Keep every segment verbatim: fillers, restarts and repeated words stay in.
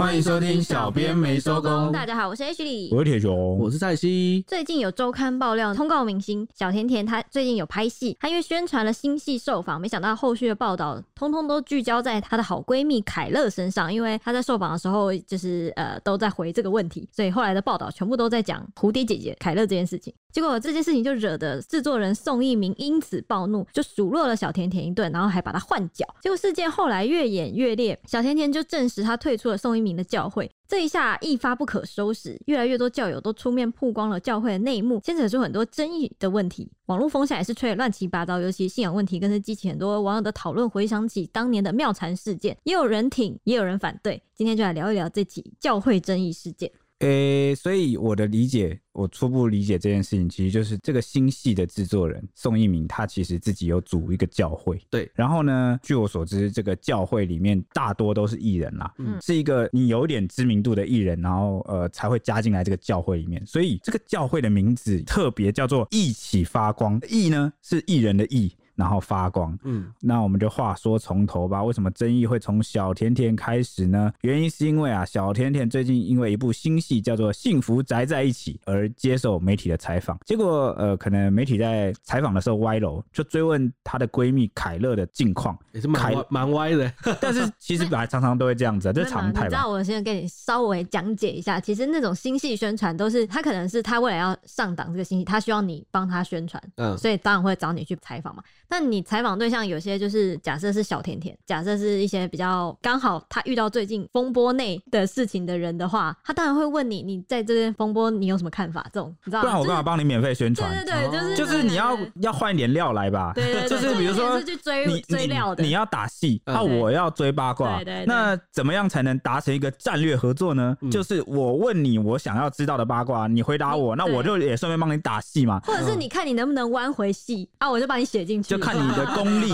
欢迎收听小编没收工。大家好，我是 Ashley， 我是铁熊，我是蔡西。最近有周刊爆料通告明星小甜甜，她最近有拍戏，她因为宣传了新戏受访，没想到后续的报道通通都聚焦在她的好闺蜜凯乐身上，因为她在受访的时候就是呃都在回这个问题，所以后来的报道全部都在讲蝴蝶姐姐凯乐这件事情。结果这件事情就惹得制作人宋一鸣因此暴怒，就数落了小甜甜一顿，然后还把她换角。结果事件后来越演越烈，小甜甜就证实她退出了宋一鸣的教会。这一下一发不可收拾，越来越多教友都出面曝光了教会的内幕，牵扯出很多争议的问题。网络风向也是吹得乱七八糟，尤其信仰问题更是激起很多网友的讨论，回想起当年的妙禅事件，也有人挺，也有人反对。今天就来聊一聊这起教会争议事件。诶，所以我的理解，我初步理解这件事情，其实就是这个新戏的制作人宋一鸣，他其实自己有组一个教会。对，然后呢，据我所知，这个教会里面大多都是艺人啦，嗯、是一个你有点知名度的艺人，然后呃才会加进来这个教会里面。所以这个教会的名字特别叫做"一起发光"，艺呢是艺人的艺。然后发光，嗯，那我们就话说从头吧。为什么争议会从小甜甜开始呢？原因是因为啊，小甜甜最近因为一部新戏叫做《幸福宅在一起》而接受媒体的采访，结果呃，可能媒体在采访的时候歪楼，就追问她的闺蜜凯乐的近况，也是蛮歪蛮歪的。但是其实本来常常都会这样子、啊，这是常态吧。你知道，我先跟你稍微讲解一下，其实那种新戏宣传都是他可能是他为了要上档这个新戏，他需要你帮他宣传，嗯，所以当然会找你去采访嘛。那你采访对象有些就是假设是小甜甜，假设是一些比较刚好他遇到最近风波内的事情的人的话，他当然会问你，你在这边风波你有什么看法？这种你知道吗？不然我干嘛帮你免费宣传？对对对，就是、哦、就是你要要换一点料来吧。对对对，就是比如说你是去追追料的，你要打戏，那、嗯啊、我要追八卦。对 对, 对对，那怎么样才能达成一个战略合作呢？嗯、就是我问你我想要知道的八卦，你回答我，那我就也顺便帮你打戏嘛。或者是你看你能不能弯回戏、嗯、啊，我就把你写进去。就看你的功力，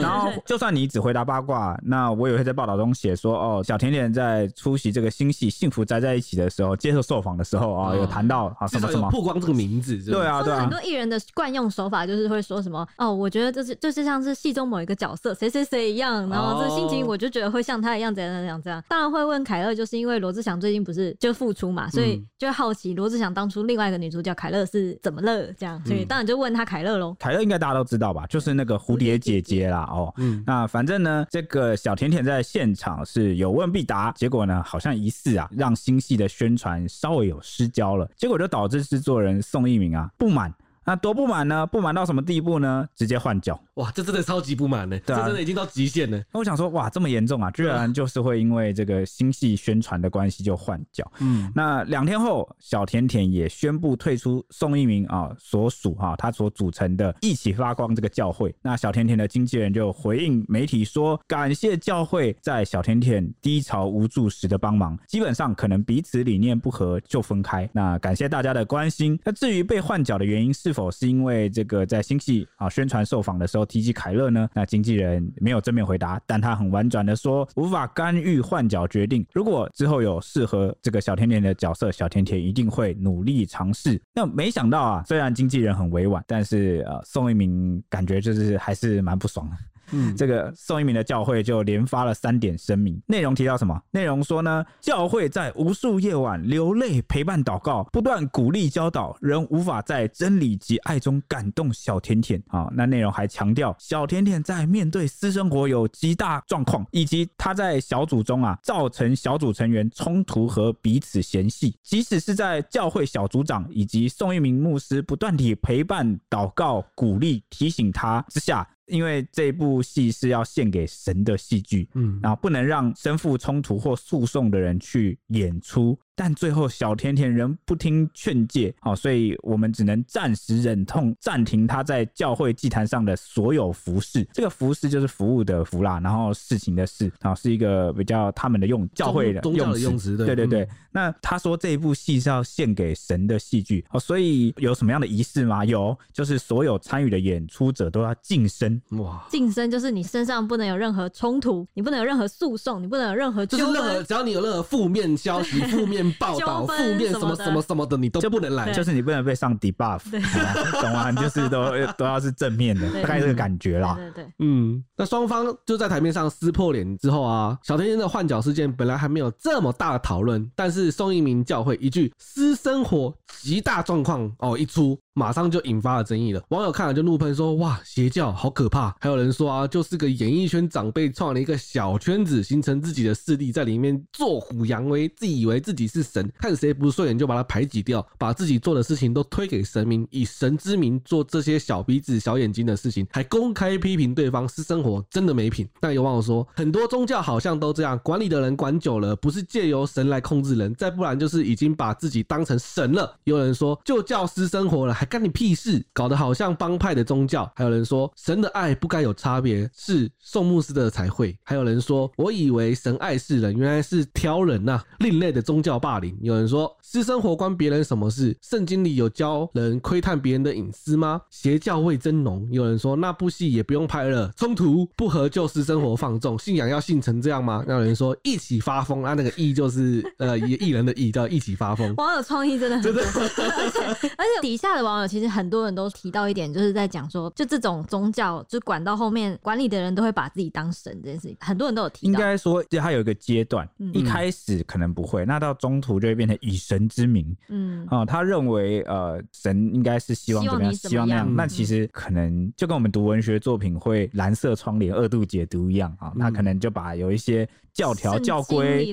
然后就算你只回答八卦，那我也会在报道中写说，哦，小甜甜在出席这个新戏《幸福宅在一起》的时候，接受受访的时候啊、哦，有谈到啊什么什么，曝光这个名字，对啊对啊。很多艺人的惯用手法就是会说什么，哦，我觉得就是就是像是戏中某一个角色谁谁谁一样，然后这心情我就觉得会像他一样怎样怎样怎样。当然会问凯乐，就是因为罗志祥最近不是就复出嘛，所以就好奇罗志祥当初另外一个女主角凯乐是怎么了这样，所以当然就问他凯乐咯。凯乐应该大家都知道吧，就是。是那个蝴蝶姐姐啦，哦，嗯，那反正呢，这个小甜甜在现场是有问必答，结果呢，好像疑似啊，让新戏的宣传稍微有失焦了，结果就导致制作人宋一鸣啊不满。那多不满呢？不满到什么地步呢？直接换角！哇，这真的超级不满呢、欸啊，这真的已经到极限了。那我想说，哇，这么严重啊，居然就是会因为这个新戏宣传的关系就换角。嗯，那两天后，小甜甜也宣布退出宋一鸣啊所属啊他所组成的“一起发光”这个教会。那小甜甜的经纪人就回应媒体说，感谢教会在小甜甜低潮无助时的帮忙，基本上可能彼此理念不合就分开。那感谢大家的关心。那至于被换角的原因是否？是因为这个在新戏啊宣传受访的时候提及凯乐呢，那经纪人没有正面回答，但他很婉转的说无法干预换角决定，如果之后有适合这个小甜甜的角色，小甜甜一定会努力尝试。那没想到啊，虽然经纪人很委婉，但是、呃、宋一鸣感觉就是还是蛮不爽的。嗯，这个宋一鸣的教会就连发了三点声明，内容提到什么？内容说呢，教会在无数夜晚流泪陪伴祷告，不断鼓励教导，仍无法在真理及爱中感动小甜甜。好，那内容还强调小甜甜在面对私生活有极大状况，以及她在小组中啊造成小组成员冲突和彼此嫌隙。即使是在教会小组长以及宋一鸣牧师不断地陪伴祷告、鼓励、提醒她之下。因为这部戏是要献给神的戏剧，嗯，然后不能让身负冲突或诉讼的人去演出。但最后小甜甜仍不听劝诫、哦、所以我们只能暂时忍痛暂停他在教会祭坛上的所有服事，这个服事就是服务的服啦，然后事情的事、哦、是一个比较他们的用教会的用词， 对, 对对对、嗯、那他说这一部戏是要献给神的戏剧、哦、所以有什么样的仪式吗？有，就是所有参与的演出者都要净身。哇，净身就是你身上不能有任何冲突，你不能有任何诉讼，你不能有任何纠纷，就是任何只要你有任何负面消息负面面报道、负面什么什么什么的，你都不能来，就是你不能被上 debuff， 懂吗？就是都都要是正面的，大概这个感觉啦。对对，嗯，那双方就在台面上撕破脸之后啊，小甜甜的换角事件本来还没有这么大的讨论，但是宋一鸣教会一句私生活极大状况哦一出，马上就引发了争议了。网友看了就怒喷说：“哇，邪教好可怕！”还有人说啊，就是个演艺圈长辈创了一个小圈子，形成自己的势力，在里面做虎扬威，自以为自己是神，看谁不顺眼就把他排挤掉，把自己做的事情都推给神明，以神之名做这些小鼻子、小眼睛的事情，还公开批评对方私生活，真的没品。但有网友说，很多宗教好像都这样，管理的人管久了，不是借由神来控制人，再不然就是已经把自己当成神了。有人说，就叫私生活了，还干你屁事，搞得好像帮派的宗教。还有人说，神的爱不该有差别，是宋牧师的才会。还有人说，我以为神爱世人，原来是挑人啊，另类的宗教霸凌。有人说，私生活关别人什么事？圣经里有教人窥探别人的隐私吗？邪教味真浓。有人说，那部戏也不用拍了，冲突不合就私生活放纵，信仰要信成这样吗？那有人说，一起发疯啊，那个艺就是呃艺人的艺叫一起发疯。网友创意真的很多，而且而且底下的网友其实很多人都提到一点，就是在讲说，就这种宗教，就管到后面管理的人都会把自己当神这件事情，很多人都有提到。应该说，它有一个阶段，嗯、一开始可能不会，那到中途就会变成以神之名，嗯，哦、呃，他认为呃神应该是希望怎么样，希望那样，那、嗯、其实可能就跟我们读文学作品会蓝色窗帘二度解读一样啊，他、哦嗯、可能就把有一些教条教规，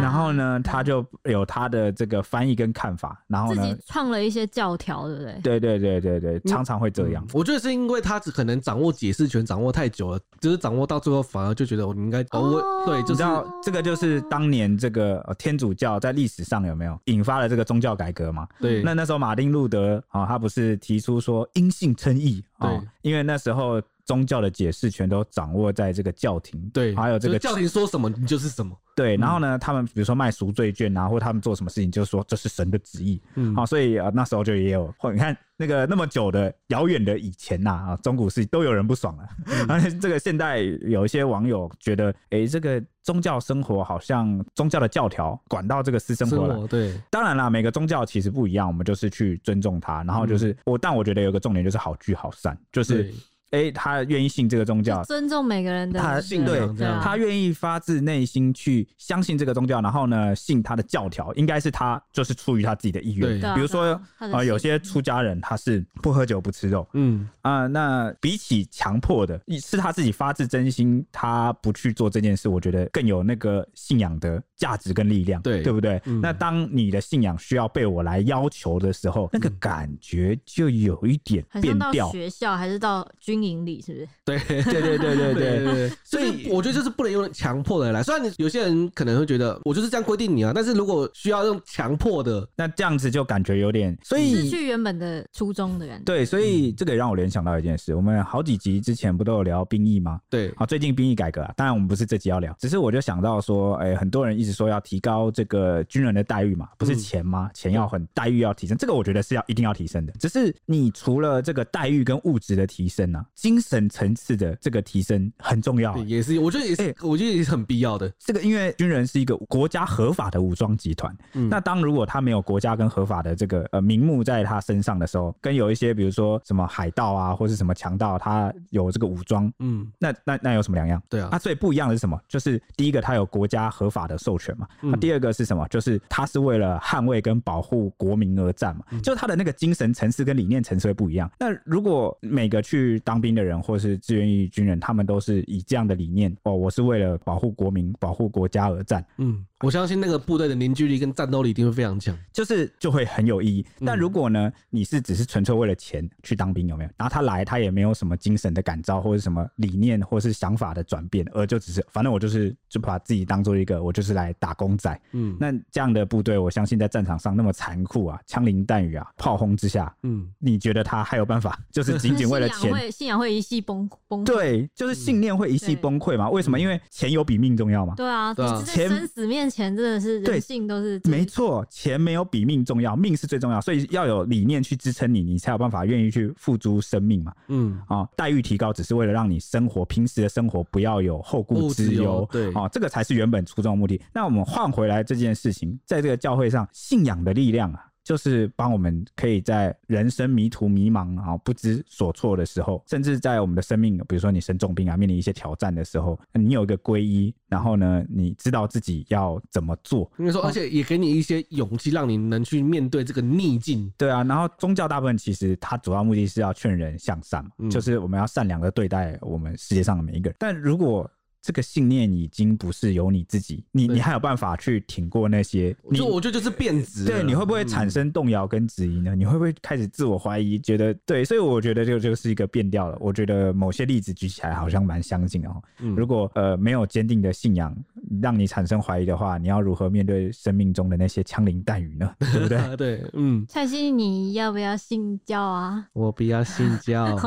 然后呢，他就有他的这个翻译跟看法，然后呢，自己创了一些教条，对不对？对对对对对，常常会这样。嗯、我觉得是因为他只可能掌握解释权掌握太久了，就是掌握到最后反而就觉得我应该、哦哦，对，就是你知道这个就是当年这个天主教在历史上有没有引发了这个宗教改革嘛？对，那那时候马丁路德啊、哦，他不是提出说因信称义啊、哦，因为那时候宗教的解释权都掌握在这个教廷，对，还有这个、就是、教廷说什么你就是什么。对，然后呢，他们比如说卖赎罪券啊，或他们做什么事情，就说这是神的旨意。嗯，好、哦，所以、呃、那时候就也有，你看那个那么久的遥远的以前呐、啊，啊，中古世纪都有人不爽了。嗯、然后这个现代有一些网友觉得，哎，这个宗教生活好像宗教的教条管到这个私生活了。对，当然啦，每个宗教其实不一样，我们就是去尊重它。然后就是、嗯、我，但我觉得有个重点就是好聚好散，就是。哎、欸，他愿意信这个宗教，尊重每个人的他信对，他愿意发自内心去相信这个宗教，然后呢，信他的教条，应该是他就是出于他自己的意愿。比如说、呃、有些出家人他是不喝酒不吃肉，嗯啊、呃，那比起强迫的，是他自己发自真心，他不去做这件事，我觉得更有那个信仰的价值跟力量，对对不对、嗯？那当你的信仰需要被我来要求的时候，那个感觉就有一点变掉。到学校还是到军。营里是不是？对对对对对对对，所以我觉得就是不能用强迫的来。虽然你有些人可能会觉得我就是这样规定你啊，但是如果需要用强迫的，那这样子就感觉有点，所以失去原本的初衷的感觉。对，所以这个也让我联想到一件事，我们好几集之前不都有聊兵役吗？对，啊，最近兵役改革啊，当然我们不是这集要聊，只是我就想到说，哎、欸，很多人一直说要提高这个军人的待遇嘛，不是钱吗？嗯、钱要很待遇要提升，这个我觉得是要一定要提升的。只是你除了这个待遇跟物质的提升啊。精神层次的这个提升很重要、欸，也是我觉得也是、欸，我觉得也是很必要的。这个因为军人是一个国家合法的武装集团、嗯，那当如果他没有国家跟合法的这个呃名目在他身上的时候，跟有一些比如说什么海盗啊，或是什么强盗，他有这个武装，嗯，那那那有什么两样？对啊，啊，最不一样的是什么？就是第一个，他有国家合法的授权嘛，嗯啊、第二个是什么？就是他是为了捍卫跟保护国民而战嘛，嗯、就是他的那个精神层次跟理念层次会不一样。那如果每个去当兵的人或是志愿役军人，他们都是以这样的理念哦，我是为了保护国民、保护国家而战。嗯，我相信那个部队的凝聚力跟战斗力一定会非常强，就是就会很有意义。但如果呢，你是只是纯粹为了钱去当兵，有没有？然后他来，他也没有什么精神的感召，或是什么理念，或是想法的转变，而就只是反正我就是就把自己当做一个我就是来打工仔。嗯，那这样的部队，我相信在战场上那么残酷啊，枪林弹雨啊，炮轰之下，嗯，你觉得他还有办法？就是仅仅为了钱？信仰会一夕崩溃，对，就是信念会一夕崩溃嘛、嗯？为什么？因为钱有比命重要嘛？对啊，对啊，生死面赚钱真的是人性都是没错，钱没有比命重要，命是最重要，所以要有理念去支撑你，你才有办法愿意去付诸生命嘛。嗯，哦，待遇提高只是为了让你生活平时的生活不要有后顾之忧，对，哦，这个才是原本初衷的目的。那我们换回来这件事情，在这个教会上，信仰的力量啊。就是帮我们可以在人生迷途迷茫、啊、不知所措的时候，甚至在我们的生命比如说你生重病啊，面临一些挑战的时候，你有一个皈依，然后呢你知道自己要怎么做，因为说而且也给你一些勇气让你能去面对这个逆境。对啊，然后宗教大部分其实它主要目的是要劝人向善嘛、嗯、就是我们要善良的对待我们世界上的每一个人。但如果这个信念已经不是由你自己，你你还有办法去挺过那些，你就我觉得就是变质了。对，你会不会产生动摇跟质疑呢、嗯、你会不会开始自我怀疑，觉得对，所以我觉得这就是一个变调了。我觉得某些例子举起来好像蛮相近的、哦嗯、如果呃没有坚定的信仰让你产生怀疑的话，你要如何面对生命中的那些枪林弹雨呢？对不对？对，嗯。蔡西，你要不要信教啊？我不要信教。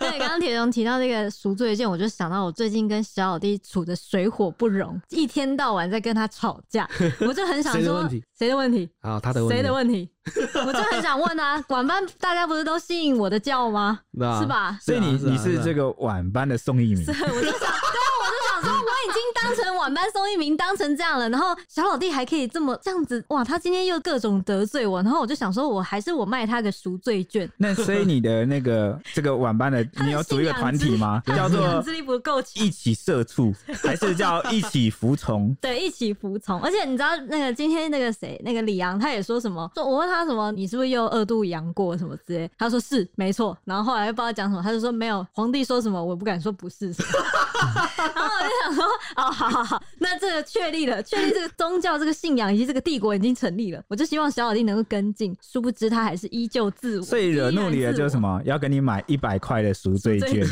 那你刚刚铁雄提到这个赎罪券，我就想到我最近跟小老弟处的水火不容，一天到晚在跟他吵架，我就很想说谁的问题？谁的问题？啊，他的问题？谁的问题？我就很想问啊，晚班大家不是都信我的教吗？啊、是吧？所以你、啊啊啊、你是这个晚班的宋逸民。对，我就想。已经当成晚班宋一鸣当成这样了，然后小老弟还可以这么这样子，哇！他今天又各种得罪我，然后我就想说，我还是我卖他个赎罪券。那所以你的那个这个晚班的，你要组一个团体吗？叫做一起社畜，还是叫一起服从？对，一起服从。而且你知道那个今天那个谁，那个李阳，他也说什么？说我问他什么，你是不是又二度阳过什么之类？他说是，没错。然后后来又不知道讲什么，他就说没有，皇帝说什么，我不敢说不是什么。然后我就想说。哦，好好好，那这个确立了，确立这个宗教、这个信仰以及这个帝国已经成立了。我就希望小老弟能够跟进，殊不知他还是依旧自我。所以惹怒你的就是什么？要跟你买一百块的赎罪券。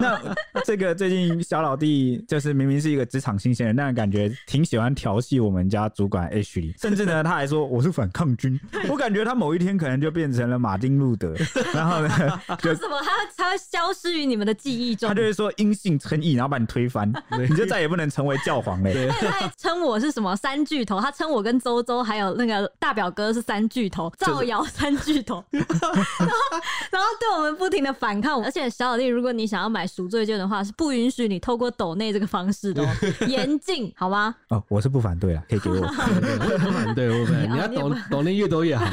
那这个最近小老弟就是明明是一个职场新鲜人，但感觉挺喜欢调戏我们家主管 Ashley， 甚至呢他还说我是反抗军。我感觉他某一天可能就变成了马丁路德，然后呢就什么他他会消失于你们的记忆中。他就会说因信称义，然后把你推翻。你就再也不能成为教皇了、欸、他还称我是什么三巨头，他称我跟周周还有那个大表哥是三巨头，造谣三巨头。然后然后对我们不停的反抗。而且小老弟，如果你想要买赎罪券的话，是不允许你透过抖内这个方式的、哦、严禁好吗？哦，我是不反对啦，可以给我。我也不反对，我你要抖抖内越多越好。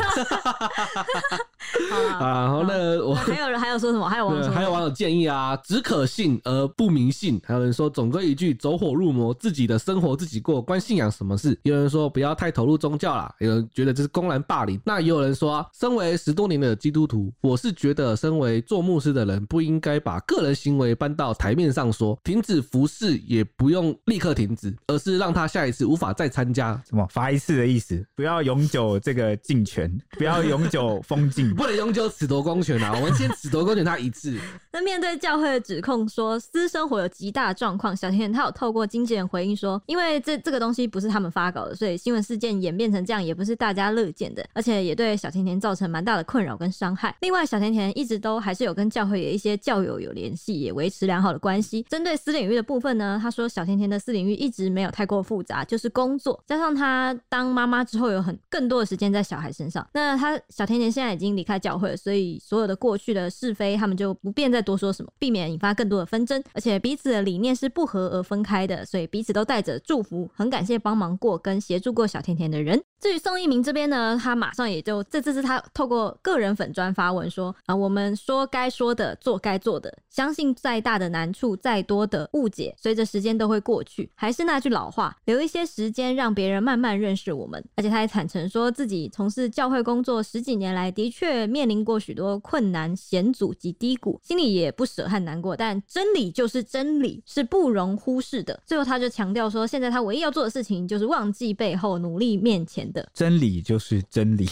好啊，然后呢，我还有人还有说什么？还有网友还有网友建议啊，只可信而不迷信。还有人说总归一句，走火入魔，自己的生活自己过，关信仰什么事？有人说不要太投入宗教啦，有人觉得这是公然霸凌。那也有人说啊，身为十多年的基督徒，我是觉得身为做牧师的人不应该把个人行为搬到台面上说，停止服事也不用立刻停止，而是让他下一次无法再参加。什么罚一次的意思？不要永久这个禁权，不要永久封禁。不能永久褫夺公权啊！我们先褫夺公权他一次。那面对教会的指控说私生活有极大状况，小甜甜他有透过经纪人回应说，因为这这个东西不是他们发稿的，所以新闻事件演变成这样也不是大家乐见的，而且也对小甜甜造成蛮大的困扰跟伤害。另外，小甜甜一直都还是有跟教会有一些教友有联系，也维持良好的关系。针对私领域的部分呢，他说小甜甜的私领域一直没有太过复杂，就是工作加上他当妈妈之后有很更多的时间在小孩身上。那他小甜甜现在已经离开。在教会，所以所有的过去的是非他们就不便再多说什么，避免引发更多的纷争，而且彼此的理念是不合而分开的，所以彼此都带着祝福，很感谢帮忙过跟协助过小甜甜的人。至于宋一鸣这边呢，他马上也就这次是他透过个人粉专发文说啊，我们说该说的，做该做的，相信再大的难处，再多的误解，随着时间都会过去，还是那句老话，留一些时间让别人慢慢认识我们。而且他也坦诚说自己从事教会工作十几年来，的确面临过许多困难、险阻及低谷，心里也不舍和难过，但真理就是真理，是不容忽视的。最后他就强调说，现在他唯一要做的事情就是忘记背后，努力面前。真理就是真理。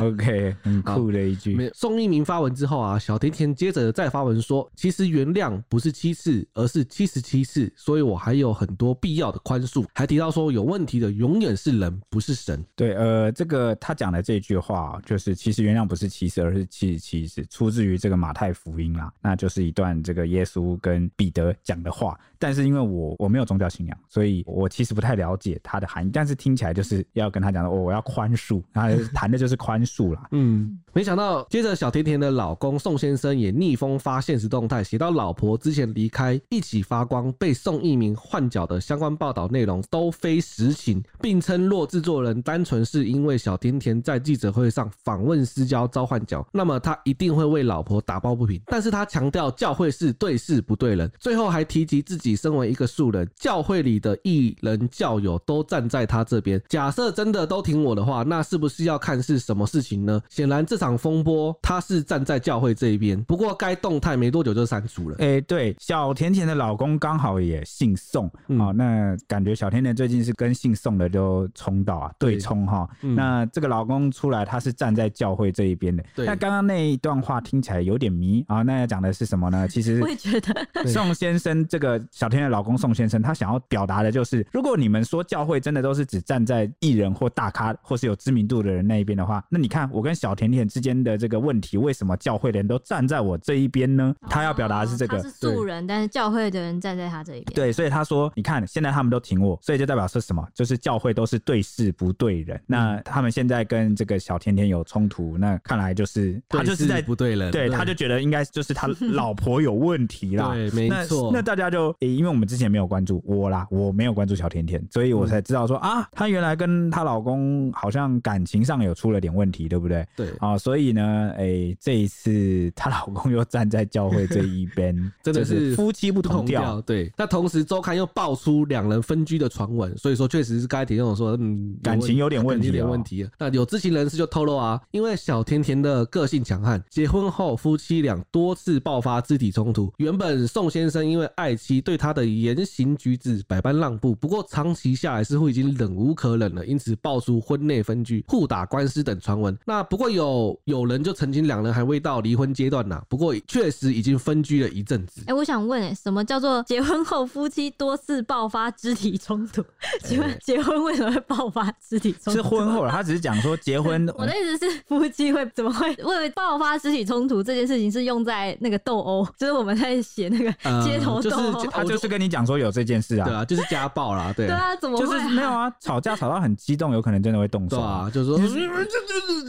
OK， 很酷的一句。宋一鸣发文之后啊，小甜甜接着再发文说，其实原谅不是七次而是七十七次，所以我还有很多必要的宽恕。还提到说有问题的永远是人不是神。对，呃，这个他讲的这句话就是其实原谅不是七次而是七十七次，出自于这个马太福音啦，那就是一段这个耶稣跟彼得讲的话。但是因因为我我没有宗教信仰，所以我其实不太了解它的含义，但是听起来就是要跟他讲、哦、我要宽恕，他谈的就是宽恕啦。嗯，没想到接着小甜甜的老公宋先生也逆风发现实动态，写到老婆之前离开一起发光被宋一鸣换角的相关报道内容都非实情，并称若制作人单纯是因为小甜甜在记者会上访问私交召换角，那么他一定会为老婆打抱不平，但是他强调教会是对事不对人，最后还提及自己身为一个素人，教会里的艺人教友都站在他这边，假设真的都挺我的话，那是不是要看是什么事情呢？显然这场风波他是站在教会这一边，不过该动态没多久就删除了。欸、对，小甜甜的老公刚好也姓宋、嗯哦、那感觉小甜甜最近是跟姓宋的就冲到啊，对冲哈、哦嗯。那这个老公出来他是站在教会这一边的。那刚刚那一段话听起来有点迷啊、哦，那要讲的是什么呢？其实我也觉得宋先生这个小甜甜的老公宋先生他想要表达的就是，如果你们说教会真的都是只站在艺人或大咖或是有知名度的人那一边的话，那你看我跟小甜甜之间的这个问题，为什么教会的人都站在我这一边呢？他要表达的是这个、哦、他是素人，但是教会的人站在他这一边。对，所以他说你看现在他们都挺我，所以就代表说什么，就是教会都是对事不对人、嗯、那他们现在跟这个小甜甜有冲突，那看来就是他就是在对事不对人， 对, 对他就觉得应该就是他老婆有问题啦。对，没错。 那, 那大家就、欸、因为我们之前没有关注我啦，我没有关注小甜甜，所以我才知道说、嗯、啊她原来跟她老公好像感情上有出了点问题，对不对？对、哦、所以呢、欸、这一次她老公又站在教会这一边真的是夫妻不同调。对，那同时周刊又爆出两人分居的传闻，所以说确实是刚才提到说、嗯、感情有点问题、哦、有, 问题那有知情人士就透露啊，因为小甜甜的个性强悍，结婚后夫妻俩多次爆发肢体冲突，原本宋先生因为爱妻对他的言行举止百般让步，不过长期下来似乎已经忍无可忍了，因此爆出婚内分居、互打官司等传闻。那不过有有人就曾经两人还未到离婚阶段啦、啊，不过确实已经分居了一阵子。哎、欸，我想问、欸，什么叫做结婚后夫妻多次爆发肢体冲突？请问结婚为什么会爆发肢体冲突？是婚后了，他只是讲说结婚。我的意思是夫妻会怎么会为爆发肢体冲突这件事情是用在那个斗殴，就是我们在写那个街头斗殴、嗯就是，他就是跟你讲说有这件事啊，对啊，就是家暴啦，对对啊，怎么会、啊、就是没有啊？吵架吵到很激动，有可能真的会动手啊，對啊，就是说，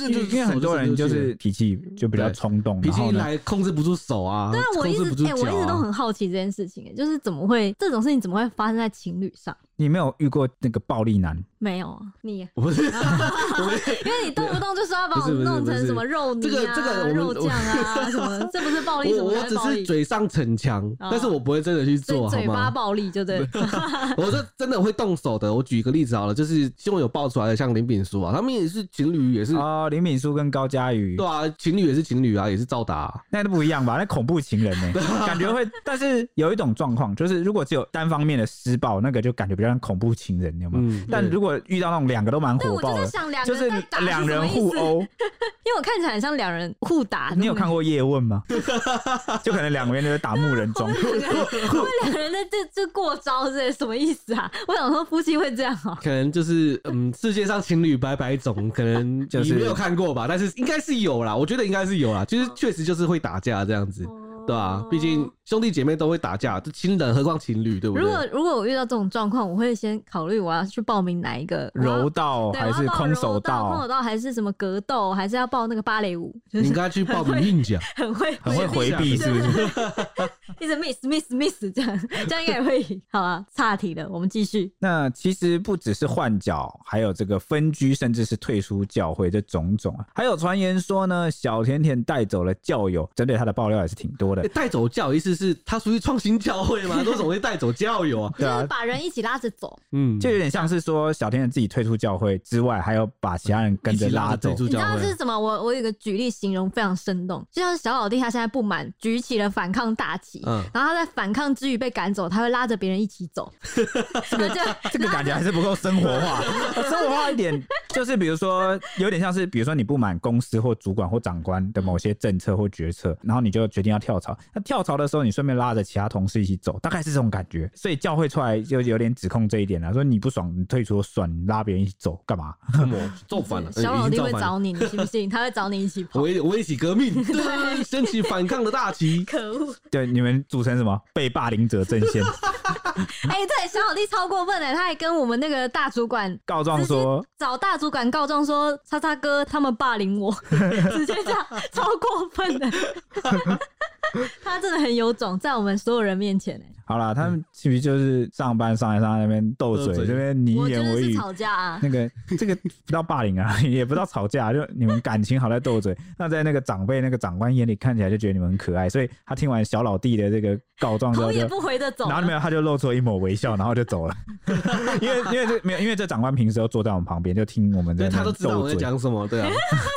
因为很多人就是脾气就比较冲动，脾气来控制不住手啊，对啊，我一直哎、啊欸，我一直都很好奇这件事情、欸，就是怎么会这种事情怎么会发生在情侣上？你没有遇过那个暴力男？没有啊，你不是，因为你动不动就说要把我弄成什么肉泥啊、這個這個、肉酱啊什么，这不是暴力什么暴力？我只是嘴上逞强、哦，但是我不会真的去做，嘴巴暴力就对了。我是真的会动手的。我举一个例子好了，就是新闻有爆出来的，像林炳书啊，他们也是情侣，也是啊、哦，林炳书跟高嘉瑜，对啊，情侣也是情侣啊，也是照打、啊，那都不一样吧？那恐怖情人呢、欸，感觉会，但是有一种状况就是，如果只有单方面的施暴，那个就感觉比较像恐怖情人，有没有？嗯、但如果遇到那种两个都蛮火爆的，就, 就是两人互殴，因为我看起来很像两人互打。你有看过叶问吗？就可能两边就是打木人桩，两人的这这过招是什么意思啊？我想说夫妻会这样啊、喔？可能就是嗯，世界上情侣百百种，可能就是你没有看过吧？但是应该是有啦，我觉得应该是有啦，就是确实就是会打架这样子。对啊，毕竟兄弟姐妹都会打架，这亲人何况情侣，对不对？如果如果我遇到这种状况，我会先考虑我要去报名哪一个柔道还是空手道？空手道还是什么格斗？还是要报那个芭蕾舞？就是、你应该去报名韵脚，很会很会回避，是不是？一直 miss miss miss 这样，这样应该也会好啊。岔题了，我们继续。那其实不只是换角，还有这个分居，甚至是退出教会这种种啊。还有传言说呢，小甜甜带走了教友，针对他的爆料也是挺多。带、欸、走教意思是他属于创新教会吗？都怎么会带走教友啊？对啊，就是、把人一起拉着走，嗯，就有点像是说小甜甜自己退出教会之外，还有把其他人跟着拉走。你知道是什么？我我有一个举例形容非常生动，就像小老弟他现在不满，举起了反抗大旗，嗯、然后他在反抗之余被赶走，他会拉着别人一起走。这个这个感觉还是不够生活化，生活化一点就是比如说有点像是比如说你不满公司或主管或长官的某些政策或决策，然后你就决定要跳槽。那跳槽的时候你顺便拉着其他同事一起走，大概是这种感觉，所以教会出来就有点指控这一点啦，说你不爽你退出算，你拉别人一起走干嘛？造反了，小老弟会找你，你信不信？他会找你一起跑，我我一起革命，对，升起反抗的大旗。可恶！对，你们组成什么被霸凌者阵线？哎、欸，对，小小弟超过分的，他还跟我们那个大主管告状说，找大主管告状说，叉叉哥他们霸凌我，直接这样，超过分的。他真的很有种，在我们所有人面前哎。好啦，他们其实就是上班上来上来那边斗嘴，这边你一言我一语，吵架啊。那个这个不叫霸凌啊，也不叫吵架、啊，就你们感情好在斗嘴。那在那个长辈那个长官眼里看起来就觉得你们很可爱，所以他听完小老弟的这个告状之后就，头也不回的走，然后没有他就露出一抹微笑，然后就走了。因为因为这没有，因为这长官平时都坐在我们旁边，就听我们在那斗嘴，他都知道我在讲什么，对啊。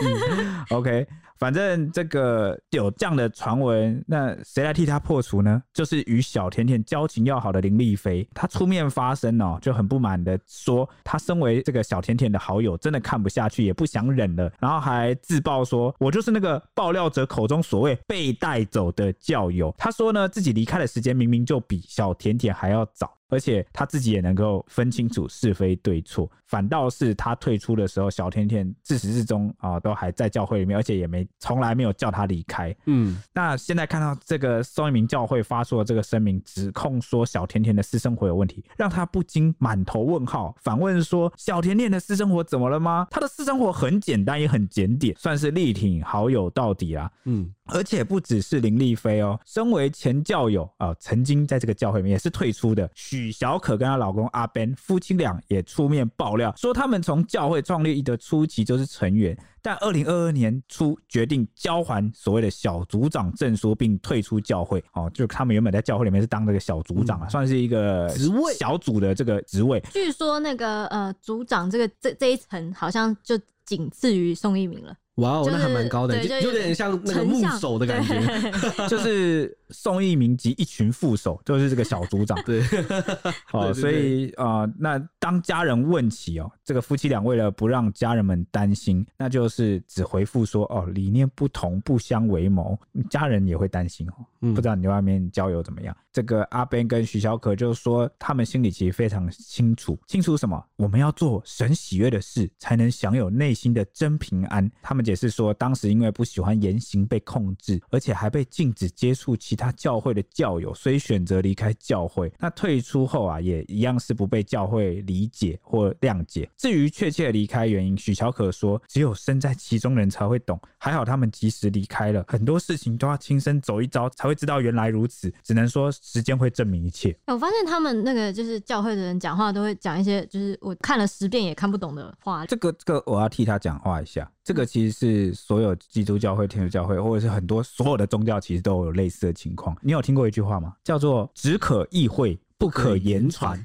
嗯、OK。反正这个有这样的传闻，那谁来替他破除呢？就是与小甜甜交情要好的林丽菲，她出面发声哦，就很不满的说，她身为这个小甜甜的好友，真的看不下去，也不想忍了，然后还自曝说，我就是那个爆料者口中所谓被带走的教友。她说呢，自己离开的时间明明就比小甜甜还要早。而且他自己也能够分清楚是非对错，反倒是他退出的时候，小甜甜自始至终、啊、都还在教会里面，而且也没从来没有叫他离开。嗯，那现在看到这个宋一鸣教会发出了这个声明，指控说小甜甜的私生活有问题，让他不禁满头问号，反问说小甜甜的私生活怎么了吗？他的私生活很简单也很检点，算是力挺好友到底啦。嗯，而且不只是林丽菲哦，身为前教友啊、呃，曾经在这个教会里面也是退出的。许小可跟她老公阿 Ben 夫妻俩也出面爆料，说他们从教会创立的初期就是成员，但二零二二年初决定交还所谓的小组长证书，并退出教会。哦，就他们原本在教会里面是当这个小组长啊，嗯、算是一个职位小组的这个职位。据说那个呃组长这个这这一层好像就仅次于宋一鸣了。哇、wow, 哦、就是，那还蛮高的，就 有, 有点像那个牧首的感觉，就是宋一鸣及一群副手，就是这个小组长。对，哦，所以啊、呃，那当家人问起哦，这个夫妻俩为了不让家人们担心，那就是只回复说哦，理念不同，不相为谋。家人也会担心哦、嗯，不知道你在外面交友怎么样。这个阿 Ben 跟徐小可就说，他们心里其实非常清楚，清楚什么？我们要做神喜悦的事，才能享有内心的真平安。他们解释说，当时因为不喜欢言行被控制，而且还被禁止接触其他教会的教友，所以选择离开教会。那退出后啊，也一样是不被教会理解或谅解。至于确切离开原因，许小可说，只有身在其中人才会懂。还好他们及时离开了，很多事情都要亲身走一遭才会知道原来如此。只能说时间会证明一切。我发现他们那个就是教会的人讲话都会讲一些就是我看了十遍也看不懂的话。这个这个我要替他讲话一下。这个其实是所有基督教会、天主教会，或者是很多所有的宗教，其实都有类似的情况。你有听过一句话吗？叫做“只可意会，不可言传”。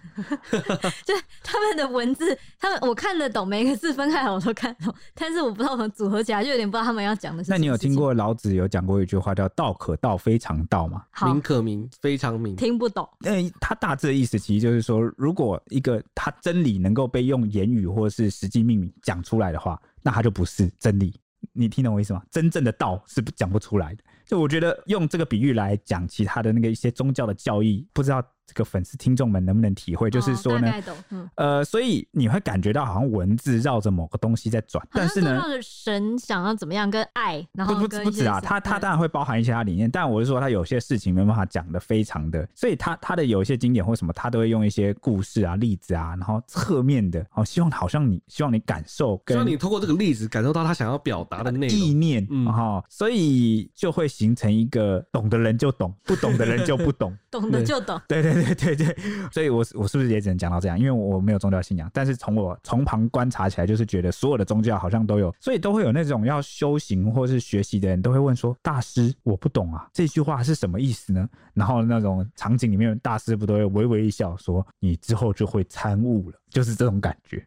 就他们的文字，他们我看得懂，每个字分开来我都看懂，但是我不知道怎么组合起来，就有点不知道他们要讲的是什么事情。那你有听过老子有讲过一句话叫“道可道，非常道”吗？名可名，非常名。听不懂。嗯，他大致的意思其实就是说，如果一个他真理能够被用言语或是实际命名讲出来的话，那它就不是真理，你听懂我意思吗？真正的道是讲不出来的。就我觉得用这个比喻来讲其他的那个一些宗教的教义，不知道这个粉丝听众们能不能体会？就是说呢，哦嗯、呃，所以你会感觉到好像文字绕着某个东西在转，但是呢，神想要怎么样跟爱，然后跟不不不止啊，他他当然会包含一些他理念，但我是说他有些事情没办法讲的非常的，所以他他的有一些经典或什么，他都会用一些故事啊、例子啊，然后侧面的，哦，希望好像你希望你感受跟，希望你透过这个例子感受到他想要表达的内容意念，嗯、哦，所以就会形成一个懂的人就懂，不懂的人就不懂，懂的就懂，对对对。对对对，所以 我, 我是不是也只能讲到这样？因为我没有宗教信仰，但是从我从旁观察起来，就是觉得所有的宗教好像都有，所以都会有那种要修行或是学习的人都会问说：“大师，我不懂啊，这句话是什么意思呢？”然后那种场景里面，大师不都会微微一笑说：“你之后就会参悟了。”就是这种感觉。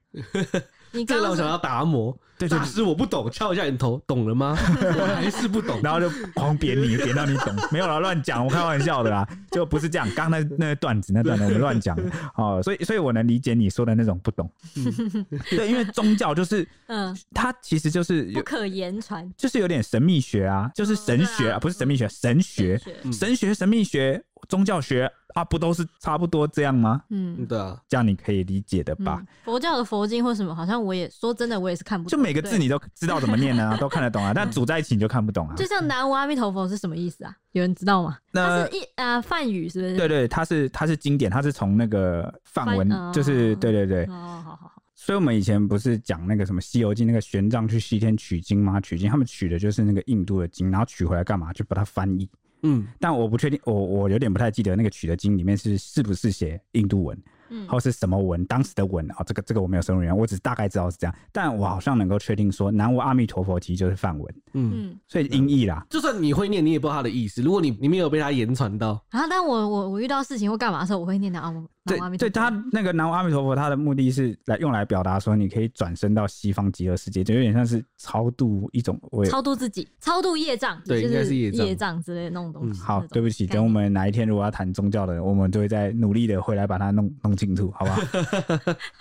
你这让我想到达摩，对对对，大师我不懂，敲一下你的头，懂了吗？我还是不懂，然后就狂扁你，扁到你懂，没有啦，乱讲，我开玩笑的啦，就不是这样。刚才那个段子，那段子我们乱讲哦，所以所以我能理解你说的那种不懂，嗯、对，因为宗教就是，嗯，它其实就是不可言传，就是有点神秘学啊，就是神学、哦、啊，不是神秘学，神学，神学，神秘学。宗教学啊，不都是差不多这样吗？嗯，对啊，这样你可以理解的吧、嗯、佛教的佛经或什么好像我也说真的我也是看不懂，就每个字你都知道怎么念啊都看得懂啊，但组在一起你就看不懂啊。就像南无阿弥陀佛是什么意思啊，有人知道吗？那它是一呃梵语是不是？对 对, 對，它是它是经典，它是从那个梵文、哦、就是对对对、哦、好好好。所以我们以前不是讲那个什么西游记那个玄奘去西天取经吗？取经他们取的就是那个印度的经，然后取回来干嘛？就把它翻译。嗯，但我不确定，我我有点不太记得那个取的经里面是是不是写印度文，嗯，或是什么文，当时的文啊、哦，这个这个我没有深入研究，我只大概知道是这样，但我好像能够确定说，南无阿弥陀佛其实就是梵文，嗯，所以音译啦、嗯，就算你会念，你也不知道它的意思。如果你你没有被它言传到啊，但我我我遇到事情或干嘛的时候，我会念南无阿弥陀佛。对，他那个南无阿弥陀佛，它的目的是来用来表达说，你可以转身到西方极乐世界，就有点像是超度一种，超度自己，超度业障，对，应该是业障，业障之类的那种。嗯、好，对不起，等我们哪一天如果要谈宗教的，我们就会再努力的回来把它弄弄清楚，好不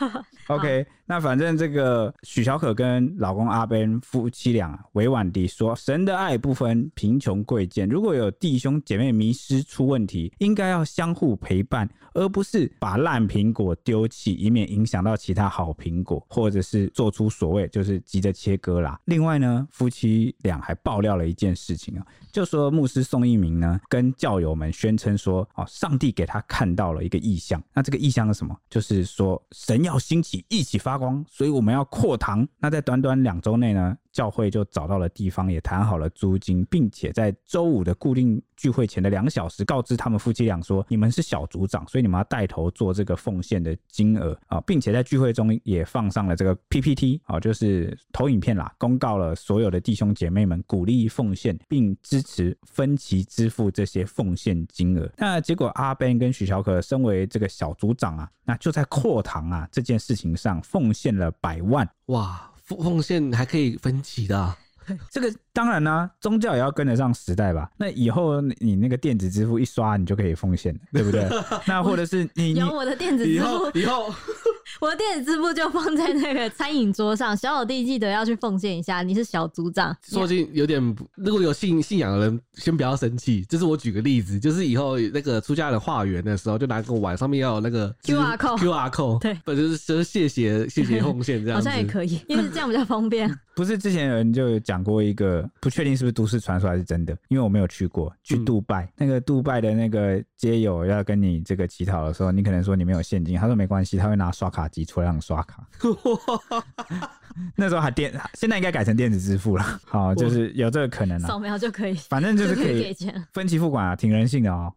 好？OK， 那反正这个许小可跟老公阿Ben夫妻俩委婉地说，神的爱不分贫穷贵贱，如果有弟兄姐妹迷失出问题，应该要相互陪伴，而不是把烂苹果丢弃，以免影响到其他好苹果，或者是做出所谓就是急着切割啦。另外呢，夫妻俩还爆料了一件事情啊，就说牧师宋一鸣呢跟教友们宣称说、哦、上帝给他看到了一个异象，那这个异象是什么？就是说神要兴起一起发光，所以我们要扩堂。那在短短两周内呢，教会就找到了地方，也谈好了租金，并且在周五的固定聚会前的两小时告知他们夫妻俩说，你们是小组长，所以你们要带头做这个奉献的金额、哦、并且在聚会中也放上了这个 P P T、哦、就是投影片啦，公告了所有的弟兄姐妹们鼓励奉献并支持分期支付这些奉献金额。那结果阿Ben跟许小可身为这个小组长啊，那就在扩堂啊这件事情上奉献了百万。哇，奉献还可以分期的、啊、这个当然啦、啊，宗教也要跟得上时代吧。那以后你那个电子支付一刷，你就可以奉献了，对不对？那或者是你有我的电子支付，以后以后我的电子支付就放在那个餐饮桌上，小老弟记得要去奉献一下。你是小组长，说句有点，如果有信信仰的人，先不要生气。这是我举个例子，就是以后那个出家人化缘的时候，就拿个碗，上面要有那个 Q R code， Q R code， 对，就是就是谢谢谢谢奉献这样子，好像也可以，因为这样比较方便。不是之前有人就有讲过一个。不确定是不是都市传说还是真的，因为我没有去过。去杜拜、嗯、那个杜拜的那个街友要跟你这个乞讨的时候，你可能说你没有现金，他说没关系，他会拿刷卡机出来让你刷卡。那时候还电，现在应该改成电子支付了。好，就是有这个可能了、啊，扫描就可以，反正就是可以分期付款啊，挺人性的哦，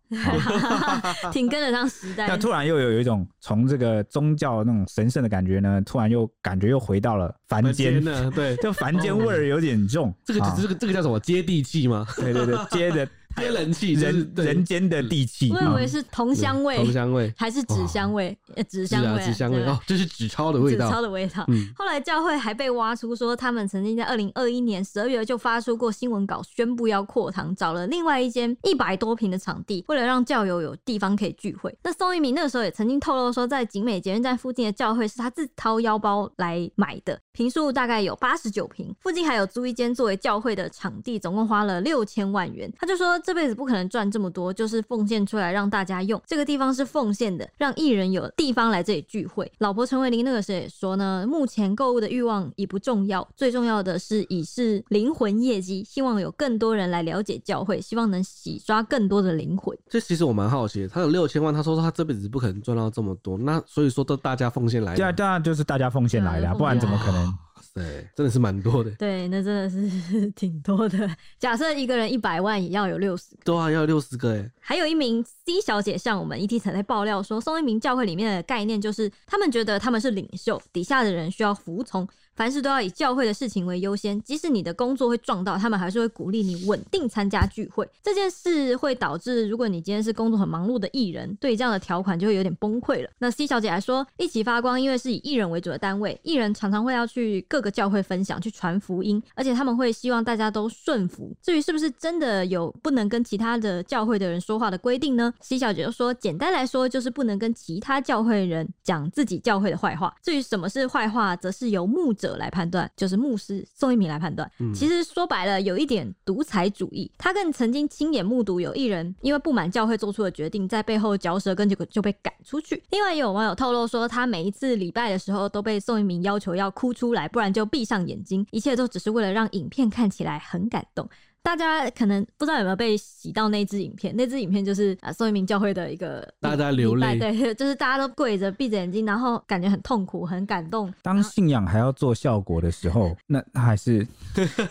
挺跟得上时代。那突然又有一种从这个宗教那种神圣的感觉呢，突然又感觉又回到了凡间，对，就凡间味儿有点重。这个这个这个叫什么？接地气吗？对对对，接的。接人气，人人间的地气，我以为是同香味，同香味还是纸香味，纸香味，纸香味哦，这是纸钞的味道，纸钞的味道。后来教会还被挖出说，他们曾经在二零二一年十二月就发出过新闻稿，宣布要扩堂，找了另外一间一百多坪的场地，为了让教友有地方可以聚会。那宋一鸣那个时候也曾经透露说，在景美捷运站附近的教会是他自掏腰包来买的，坪数大概有八十九坪，附近还有租一间作为教会的场地，总共花了六千万元。他就说。这辈子不可能赚这么多，就是奉献出来让大家用，这个地方是奉献的，让艺人有地方来这里聚会。老婆陈慧琳那个时候也说呢，目前购物的欲望已不重要，最重要的是以是灵魂业绩，希望有更多人来了解教会，希望能洗刷更多的灵魂。这其实我蛮好奇的，他有六千万，他说他这辈子不可能赚到这么多，那所以说都大家奉献来的。对啊，当然就是大家奉献来的、啊、不然怎么可能。对，真的是蛮多的。对，那真的是挺多的。假设一个人一百万也要有六十个。对啊，要有六十个耶。还有一名 C 小姐向我们 E T 彩在爆料说，宋一鸣教会里面的概念就是，他们觉得他们是领袖，底下的人需要服从。凡事都要以教会的事情为优先，即使你的工作会撞到，他们还是会鼓励你稳定参加聚会。这件事会导致，如果你今天是工作很忙碌的艺人，对这样的条款就会有点崩溃了。那 C 小姐还说，一起发光因为是以艺人为主的单位，艺人常常会要去各个教会分享，去传福音，而且他们会希望大家都顺服。至于是不是真的有不能跟其他的教会的人说话的规定呢？ C 小姐就说，简单来说就是不能跟其他教会人讲自己教会的坏话。至于什么是坏话，则是由牧者者来判断，就是牧师宋一鸣来判断、嗯、其实说白了有一点独裁主义。他更曾经亲眼目睹有一人因为不满教会做出的决定，在背后嚼舌根，结果就被赶出去。另外也有网友透露说，他每一次礼拜的时候都被宋一鸣要求要哭出来，不然就闭上眼睛，一切都只是为了让影片看起来很感动。大家可能不知道有没有被洗到那支影片，那支影片就是、啊、宋一鸣教会的一个大家流泪，对，就是大家都跪着闭着眼睛，然后感觉很痛苦很感动。当信仰还要做效果的时候，那还是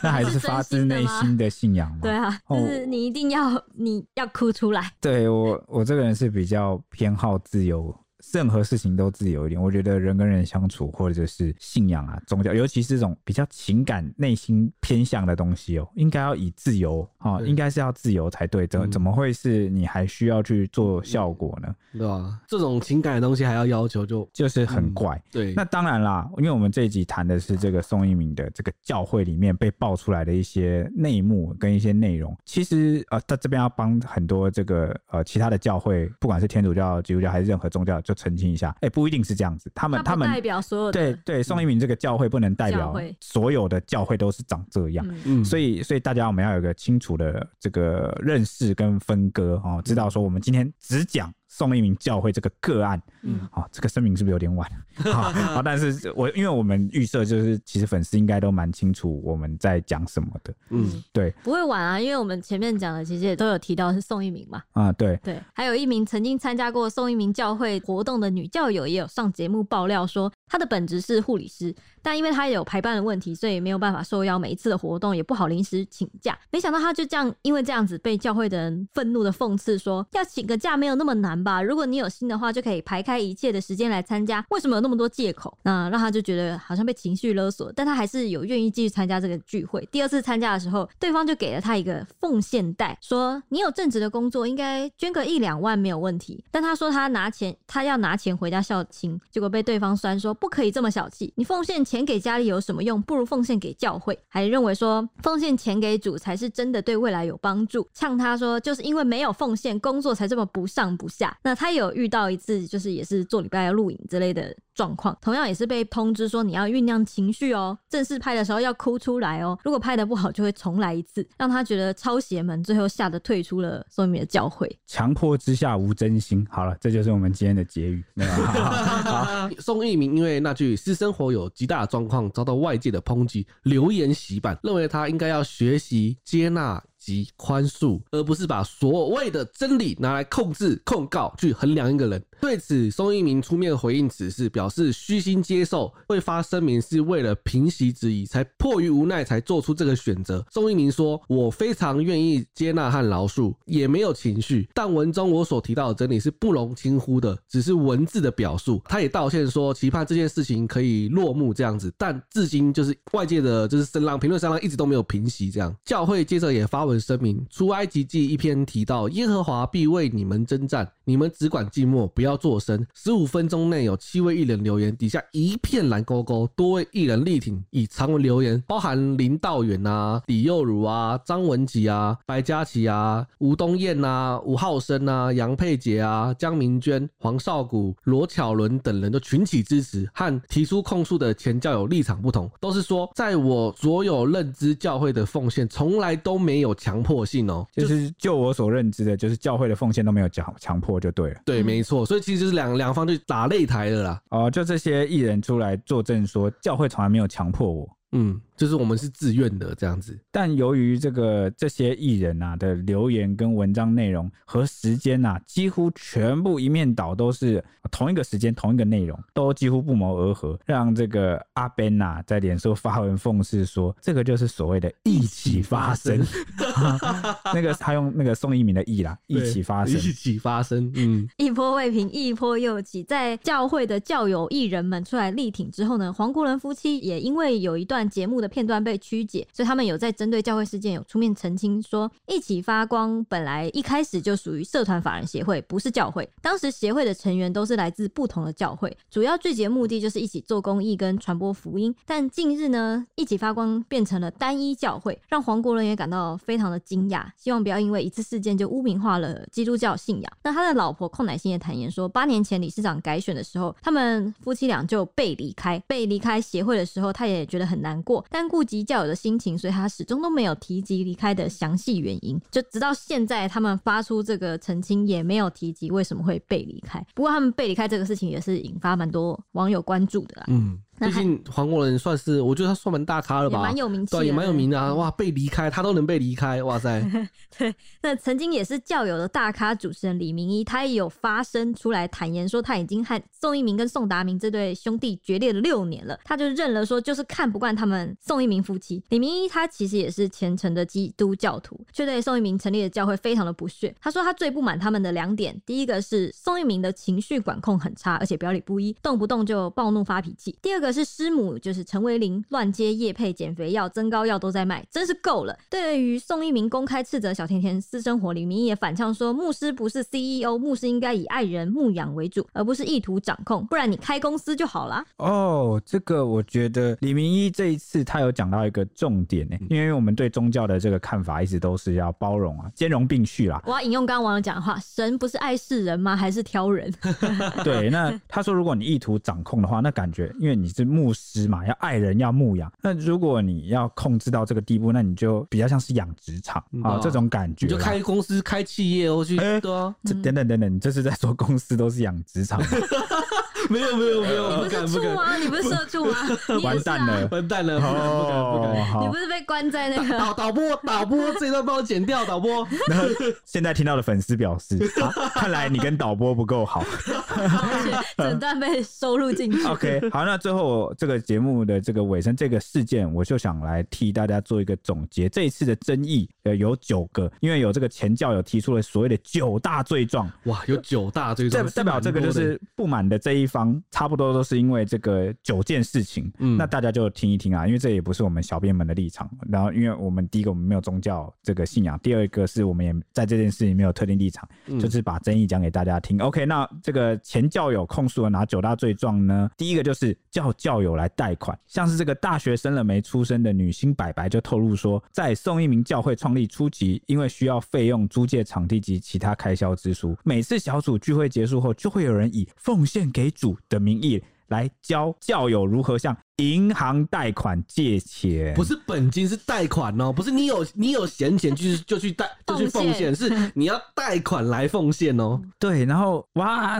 那还是发自内心的信仰吗？对啊，就是你一定要你要哭出来。对，我我这个人是比较偏好自由，任何事情都自由一点。我觉得人跟人相处或者是信仰啊宗教，尤其是这种比较情感内心偏向的东西哦，应该要以自由、哦嗯、应该是要自由才对，怎么会是你还需要去做效果呢、嗯、对啊，这种情感的东西还要要求就就是很怪、嗯、对。那当然啦，因为我们这一集谈的是这个宋一鸣的这个教会里面被爆出来的一些内幕跟一些内容，其实呃，他这边要帮很多这个呃其他的教会，不管是天主教基督教还是任何宗教，就澄清一下、欸、不一定是这样子，他们他们代表所有的，对对，宋一鸣这个教会不能代表所有的教会都是长这样、嗯、所以所以大家我们要有一个清楚的这个认识跟分割、哦、知道说我们今天只讲宋一鸣教会这个个案、嗯哦、这个声明是不是有点晚好好，但是我因为我们预设就是其实粉丝应该都蛮清楚我们在讲什么的，嗯，对，不会晚啊，因为我们前面讲的其实也都有提到是宋一鸣嘛，啊，对对，还有一名曾经参加过宋一鸣教会活动的女教友也有上节目爆料说，她的本职是护理师，但因为她有排班的问题，所以没有办法受邀每一次的活动，也不好临时请假，没想到她就这样因为这样子被教会的人愤怒的讽刺说，要请个假没有那么难吧，如果你有心的话就可以排开一切的时间来参加，为什么有那么多借口？那让他就觉得好像被情绪勒索，但他还是有愿意继续参加这个聚会。第二次参加的时候，对方就给了他一个奉献袋，说你有正职的工作应该捐个一两万没有问题，但他说他拿钱，他要拿钱回家孝亲，结果被对方酸说不可以这么小气，你奉献钱给家里有什么用，不如奉献给教会，还认为说奉献钱给主才是真的对未来有帮助，呛他说就是因为没有奉献工作才这么不上不下。那他有遇到一次就是也是做礼拜要录影之类的状况，同样也是被通知说你要酝酿情绪哦，正式拍的时候要哭出来哦，如果拍的不好就会重来一次，让他觉得超邪门，最后吓得退出了宋一鸣的教会。强迫之下无真心，好了，这就是我们今天的结语。宋一鸣因为那句私生活有极大的状况遭到外界的抨击，留言洗版，认为他应该要学习接纳及宽恕，而不是把所谓的真理拿来控制控告去衡量一个人。对此，宋一鸣出面回应此事，表示虚心接受，会发声明是为了平息质疑，才迫于无奈才做出这个选择。宋一鸣说，我非常愿意接纳和饶恕，也没有情绪，但文中我所提到的真理是不容轻忽的，只是文字的表述。他也道歉说期盼这件事情可以落幕这样子，但至今就是外界的就是声浪，评论声浪一直都没有平息这样。教会接着也发文声明，出埃及记一篇提到，耶和华必为你们征战，你们只管静默，不要作声。十五分钟内有七位艺人留言，底下一片蓝勾勾，多位艺人力挺，以长文留言，包含林道远啊、李佑儒啊、张文吉啊、白嘉琪啊、吴东燕啊、吴浩生啊、杨佩杰啊、江明娟、黄少谷、罗巧伦等人都群起支持，和提出控诉的前教友立场不同，都是说在我所有认知教会的奉献从来都没有强迫性哦，就是就我所认知的，就是教会的奉献都没有强迫就对了。对，没错，所以其实就是两两方就打擂台了啦。哦，就这些艺人出来作证说，教会从来没有强迫我。嗯，就是我们是自愿的这样子。但由于这个这些艺人啊的留言跟文章内容和时间啊，几乎全部一面倒都是同一个时间同一个内容，都几乎不谋而合，让这个阿 Ben 啊在脸书发文讽刺说，这个就是所谓的一起发生。那个他用那个宋一鸣的“一”啦，一起发生，一起发生，嗯，一波未平，一波又起。在教会的教友艺人们出来力挺之后呢，黄国伦夫妻也因为有一段节目的的片段被曲解，所以他们有在针对教会事件有出面澄清说，一起发光本来一开始就属于社团法人协会，不是教会，当时协会的成员都是来自不同的教会，主要聚集的目的就是一起做公益跟传播福音。但近日呢，一起发光变成了单一教会，让黄国伦也感到非常的惊讶，希望不要因为一次事件就污名化了基督教信仰。那他的老婆邝乃馨也坦言说，八年前理事长改选的时候，他们夫妻俩就被离开被离开协会的时候，他也觉得很难过，但顾及教友的心情，所以他始终都没有提及离开的详细原因，就直到现在他们发出这个澄清，也没有提及为什么会被离开。不过他们被离开这个事情也是引发蛮多网友关注的啦。嗯，毕竟黄国伦算是，我觉得他算蛮大咖了吧，也蛮有名气的，对，也蛮有名的啊。哇，被离开他都能被离开，哇塞！对，那曾经也是教友的大咖主持人李明一，他也有发声出来坦言说，他已经和宋一鸣跟宋达明这对兄弟决裂了六年了，他就认了说，就是看不惯他们宋一鸣夫妻。李明一他其实也是虔诚的基督教徒，却对宋一鸣成立的教会非常的不屑。他说他最不满他们的两点，第一个是宋一鸣的情绪管控很差，而且表里不一，动不动就暴怒发脾气；第二个这个是师母，就是陈维玲乱接业配，减肥药增高药都在卖，真是够了。对于宋一鸣公开斥责小甜甜私生活，李明一也反呛说，牧师不是 C E O， 牧师应该以爱人牧养为主，而不是意图掌控，不然你开公司就好啦。哦，这个我觉得李明一这一次他有讲到一个重点，欸，因为我们对宗教的这个看法一直都是要包容啊，兼容并蓄啦。我要引用刚刚网友讲的话，神不是爱世人吗？还是挑人？对，那他说如果你意图掌控的话，那感觉因为你是牧师嘛，要爱人要牧养，那如果你要控制到这个地步，那你就比较像是养殖场，嗯啊，这种感觉，你就开公司开企业哦去，欸，对啊，嗯，等等等等，你这是在说公司都是养殖场吗？没有没有没有，不是畜啊，你不是社畜啊，完蛋了完蛋了，不敢不敢不敢，你不是被关在那个导播导播这段帮我剪掉导播。然后现在听到的粉丝表示，啊，看来你跟导播不够好，整段被收录进去。OK， 好，那最后这个节目的这个尾声，这个事件我就想来替大家做一个总结。这一次的争议有九个，因为有这个前教友提出了所谓的九大罪状。哇，有九大罪状，代表这个就是不满的这一方差不多都是因为这个九件事情，嗯，那大家就听一听啊，因为这也不是我们小编们的立场。然后因为我们第一个我们没有宗教这个信仰，第二个是我们也在这件事情没有特定立场，嗯，就是把争议讲给大家听。 OK， 那这个前教友控诉了哪九大罪状呢？第一个就是叫教友来贷款，像是这个大学生了没出生的女星白白就透露说，在宋一鸣教会创立初期，因为需要费用租借场地及其他开销支出，每次小组聚会结束后就会有人以奉献给主的名义来教教友如何向银行贷款借钱，不是本金，是贷款哦，不是你有你有闲钱就就去贷就去奉献，是你要贷款来奉献哦。对，然后哇，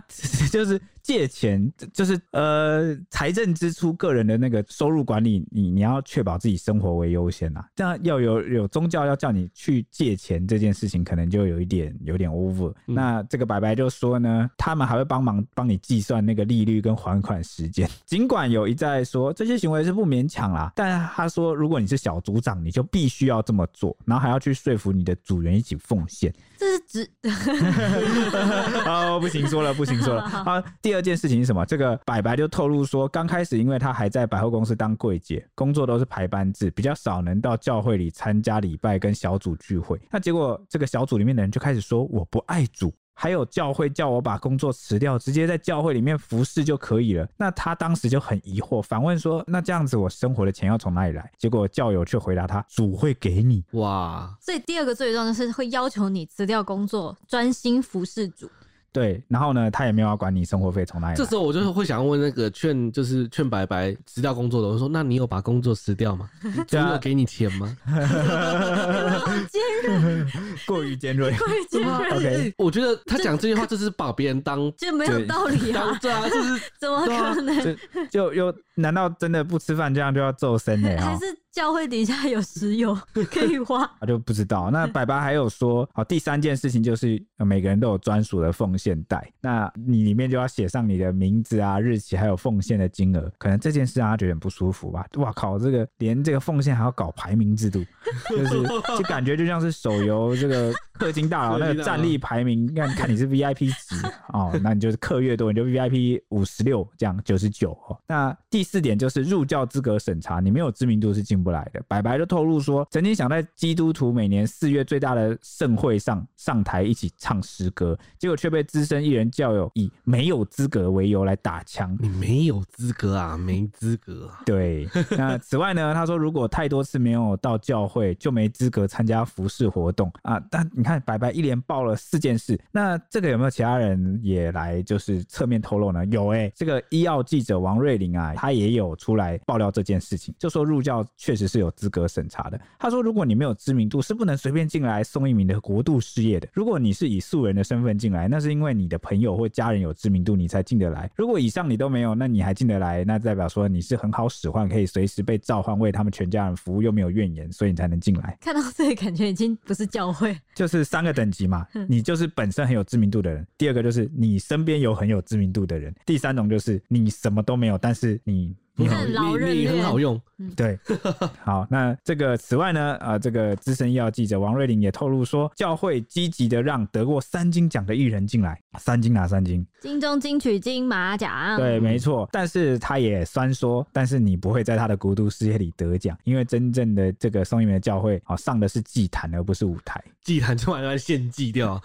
就是借钱，就是呃财政支出，个人的那个收入管理，你你要确保自己生活为优先啊。这样要有有宗教要叫你去借钱这件事情，可能就有一点有点 over。嗯，那这个白白就说呢，他们还会帮忙帮你计算那个利率跟还款时间。尽管有一再说这些行为是不勉强啦，但他说如果你是小组长，你就必须要这么做，然后还要去说服你的组员一起奉献。这是指哦，不行说了不行说了。好，第二件事情是什么？这个白白就透露说，刚开始因为他还在百货公司当柜姐，工作都是排班制，比较少能到教会里参加礼拜跟小组聚会，那结果这个小组里面的人就开始说我不爱主，还有教会叫我把工作辞掉，直接在教会里面服侍就可以了。那他当时就很疑惑，反问说，那这样子我生活的钱要从哪里来？结果教友却回答他，主会给你。哇，所以第二个罪状就是会要求你辞掉工作，专心服侍主。对，然后呢，他也没有要管你生活费从哪里来。这时候我就会想问那个劝，就是劝白白辞掉工作的，我说：“那你有把工作辞掉吗？真的给你钱吗？”尖锐，过于尖锐，过于尖锐。OK， 我觉得他讲这句话就是把别人当就没有道理啊，当这啊，就是怎么可能？就又难道真的不吃饭这样就要揍身呢？还是？教会底下有石油可以花我就不知道。那白白还有说，好，第三件事情就是每个人都有专属的奉献袋，那你里面就要写上你的名字啊、日期还有奉献的金额，可能这件事让他觉得很不舒服吧。哇靠，这个连这个奉献还要搞排名制度，就是就感觉就像是手游这个氪金大佬那个战力排名，看看你是 V I P 值哦，那你就是氪越多你就 V I P 五十六这样九十九、哦。那第四点就是入教资格审查，你没有知名度是进不来的。白白就透露说，曾经想在基督徒每年四月最大的盛会上上台一起唱诗歌，结果却被资深艺人教友以没有资格为由来打枪。你没有资格啊，没资格、啊。对。那此外呢，他说如果太多次没有到教会，就没资格参加服事活动啊。但你看白白一连爆了四件事，那这个有没有其他人也来就是侧面透露呢？有哎、欸，这个医药记者王瑞玲啊，他也有出来爆料这件事情，就说入教确实是有资格审查的。他说如果你没有知名度，是不能随便进来宋一鸣的国度事业的。如果你是以素人的身份进来，那是因为你的朋友或家人有知名度你才进得来。如果以上你都没有，那你还进得来，那代表说你是很好使唤，可以随时被召唤为他们全家人服务，又没有怨言，所以你才能进来。看到这个感觉已经不是教会，就是三个等级嘛，你就是本身很有知名度的人，第二个就是你身边有很有知名度的人，第三种就是你什么都没有，但是你你很老认，你很好用，对。好，那这个此外呢，呃，这个资深医药记者王瑞玲也透露说，教会积极的让得过三金奖的艺人进来，三金啊，三金，金钟、金曲、金马奖，对，没错。但是他也酸说，但是你不会在他的国度事业里得奖，因为真正的这个宋一鸣的教会、哦、上的是祭坛而不是舞台，祭坛就把它献祭掉。哦、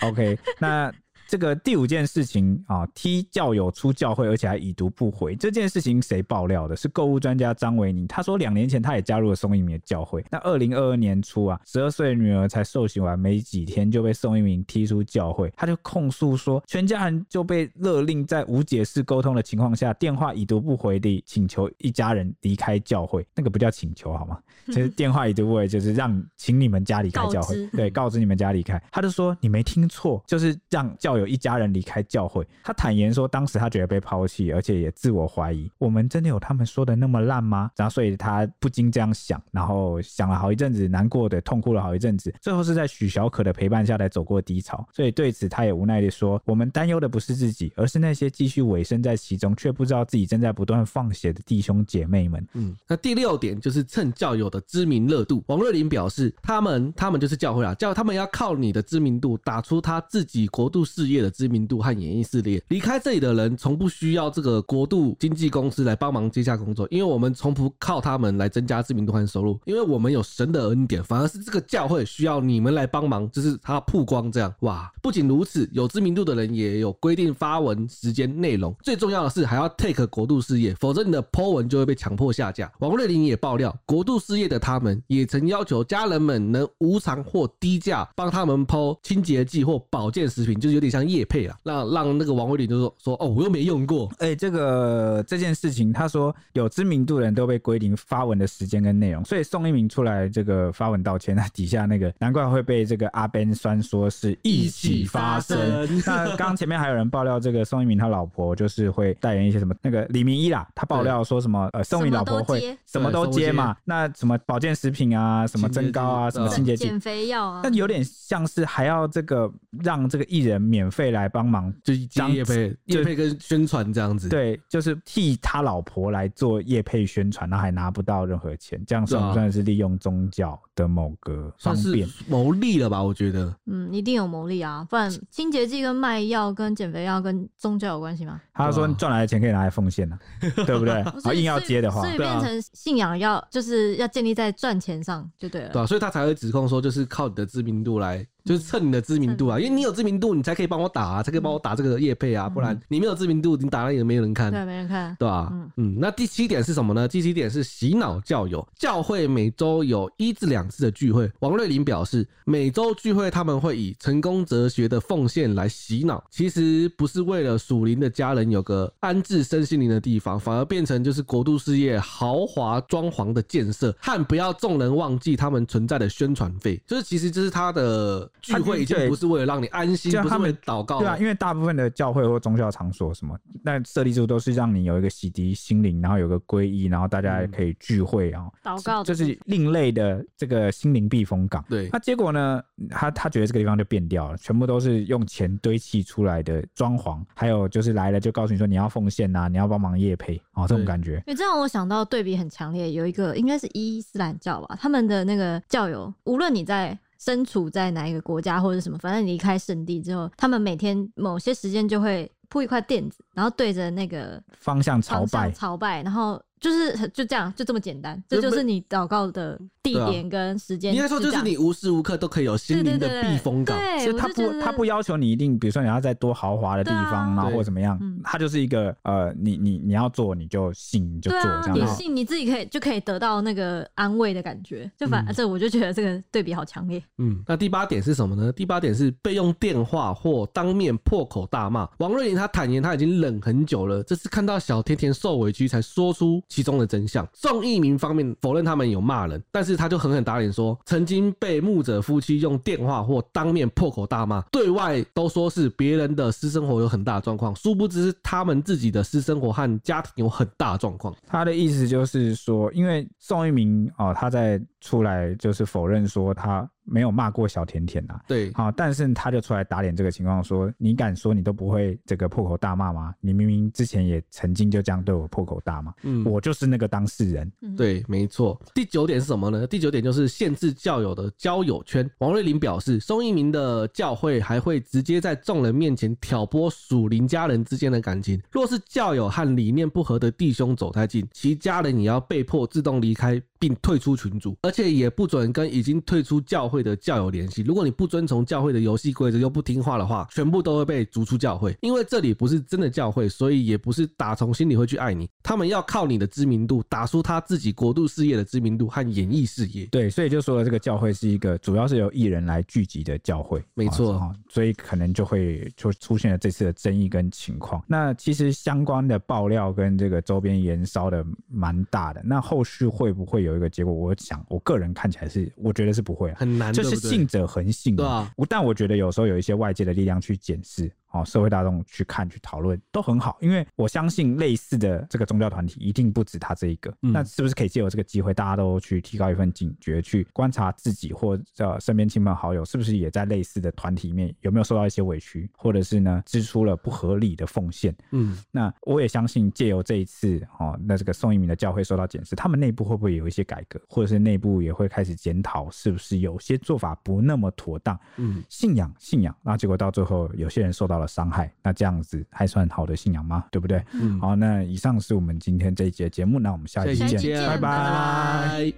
OK， 那。这个第五件事情啊，踢教友出教会，而且还已读不回，这件事情谁爆料的？是购物专家张维尼，他说两年前他也加入了宋一鸣的教会。那二零二二年初啊，十二岁的女儿才受洗完没几天就被宋一鸣踢出教会，他就控诉说全家人就被勒令在无解释沟通的情况下，电话已读不回地请求一家人离开教会。那个不叫请求好吗？其实电话已读不回就是让请你们家离开教会，对，告知你们家离开。他就说你没听错，就是让教有一家人离开教会。他坦言说当时他觉得被抛弃，而且也自我怀疑，我们真的有他们说的那么烂吗？然后所以他不禁这样想，然后想了好一阵子，难过的痛哭了好一阵子，最后是在许小可的陪伴下才走过低潮。所以对此他也无奈地说，我们担忧的不是自己，而是那些继续委身在其中却不知道自己正在不断放血的弟兄姐妹们。嗯，那第六点就是趁教友的知名热度。王瑞玲表示他们他们就是教会啦，叫他们要靠你的知名度打出他自己国度事业的知名度和演艺事业。离开这里的人从不需要这个国度经纪公司来帮忙接下工作，因为我们从不靠他们来增加知名度和收入，因为我们有神的恩典，反而是这个教会需要你们来帮忙，就是他曝光这样。哇，不仅如此，有知名度的人也有规定发文时间内容，最重要的是还要 take 国度事业，否则你的 po 文就会被强迫下架。王瑞玲也爆料，国度事业的他们也曾要求家人们能无偿或低价帮他们 po 清洁剂或保健食品，就是有点像业配啦，让让那个王威林就说说哦，我又没用过。哎、欸，这个这件事情，他说有知名度的人都被规定发文的时间跟内容，所以宋一鸣出来这个发文道歉，那底下那个难怪会被这个阿 Ben 酸说是一起发生。那刚前面还有人爆料，这个宋一鸣他老婆就是会代言一些什么，那个李明一啦，他爆料说什么呃，宋一鸣老婆会什么都接嘛，那什么保健食品啊，什么增高啊，什么清洁剂、减肥药啊，那有点像是还要这个让这个艺人。免费来帮忙，就业配，业配跟宣传这样子。对，就是替他老婆来做业配宣传，然后还拿不到任何钱，这样算不算是利用宗教的某个方便？算是牟利了吧？我觉得，嗯，一定有牟利啊，不然清洁剂跟卖药、跟减肥药跟宗教有关系吗？他说赚来的钱可以拿来奉献啊，对不对？啊，硬要接的话，所以变成信仰要就是要建立在赚钱上就对了。对啊，所以他才会指控说，就是靠你的知名度来。就是蹭你的知名度啊，因为你有知名度你才可以帮我打啊，才可以帮我打这个业配啊，不然你没有知名度你打了也没有人看，对，没人看，对吧、啊、嗯, 嗯，那第七点是什么呢？第七点是洗脑教友。教会每周有一至两次的聚会，王瑞玲表示每周聚会他们会以成功哲学的奉献来洗脑，其实不是为了属灵的家人有个安置身心灵的地方，反而变成就是国度事业豪华装潢的建设和不要众人忘记他们存在的宣传费，就是其实就是他的聚会已经不是为了让你安心，不是为了祷告。对啊，因为大部分的教会或宗教场所什么，那设立处都是让你有一个洗涤心灵，然后有个皈依，然后大家可以聚会啊、嗯，祷告，就是另类的这个心灵避风港。对，那、啊、结果呢，他他觉得这个地方就变掉了，全部都是用钱堆砌出来的装潢，还有就是来了就告诉你说你要奉献啊，你要帮忙业配啊、哦，这种感觉。因为这让我想到对比很强烈，有一个应该是伊斯兰教吧，他们的那个教友，无论你在。身处在哪一个国家或者什么，反正你离开圣地之后，他们每天某些时间就会铺一块垫子，然后对着那个方向朝拜，朝拜，然后就是就这样，就这么简单，这就是你祷告的地点跟时间、啊。应该说就是你无时无刻都可以有心灵的避风港。其实他不他不要求你一定，比如说你要在多豪华的地方，啊、然后或怎么样，他就是一个呃，你你你要做你就信你就做、啊、这样。你信你自己可以就可以得到那个安慰的感觉，就反、嗯啊、这我就觉得这个对比好强烈。嗯，那第八点是什么呢？第八点是被用电话或当面破口大骂。王瑞麟他坦言他已经忍很久了，这次看到小甜甜受委屈才说出其中的真相。众议民方面否认他们有骂人，但是他就狠狠打脸说曾经被牧者夫妻用电话或当面破口大骂，对外都说是别人的私生活有很大的状况，殊不知他们自己的私生活和家庭有很大的状况。他的意思就是说，因为众议民、哦、他在出来就是否认说他没有骂过小甜甜啊，对，好、哦，但是他就出来打脸这个情况，说你敢说你都不会这个破口大骂吗？你明明之前也曾经就这样对我破口大骂，嗯，我就是那个当事人，嗯、对，没错。第九点是什么呢？第九点就是限制教友的交友圈。王瑞麟表示，宋一鸣的教会还会直接在众人面前挑拨属灵家人之间的感情，若是教友和理念不合的弟兄走太近，其家人也要被迫自动离开并退出群组，而且也不准跟已经退出教会的教友联系。如果你不遵从教会的游戏规则又不听话的话，全部都会被逐出教会。因为这里不是真的教会，所以也不是打从心里会去爱你，他们要靠你的知名度打出他自己国度事业的知名度和演艺事业。对，所以就说了这个教会是一个主要是由艺人来聚集的教会，没错、哦、所以可能就会就出现了这次的争议跟情况。那其实相关的爆料跟这个周边延烧的蛮大的，那后续会不会有一个结果？我想我个人看起来是我觉得是不会、啊、很难，就是信者恒信、啊、对啊。但我觉得有时候有一些外界的力量去检视、哦、社会大众去看去讨论都很好，因为我相信类似的这个宗教团体一定不止他这一个、嗯、那是不是可以借由这个机会大家都去提高一份警觉，去观察自己或、呃、身边亲朋好友是不是也在类似的团体里面有没有受到一些委屈，或者是呢支出了不合理的奉献。嗯，那我也相信借由这一次、哦、那这个宋一鸣的教会受到检视，他们内部会不会有一些改革，或者是内部也会开始检讨是不是有些做法不那么妥当。嗯，信仰信仰那结果到最后有些人受到了伤害，那这样子还算好的信仰吗？对不对？嗯，好，那以上是我们今天这一节节目，那我们下一期见，拜拜。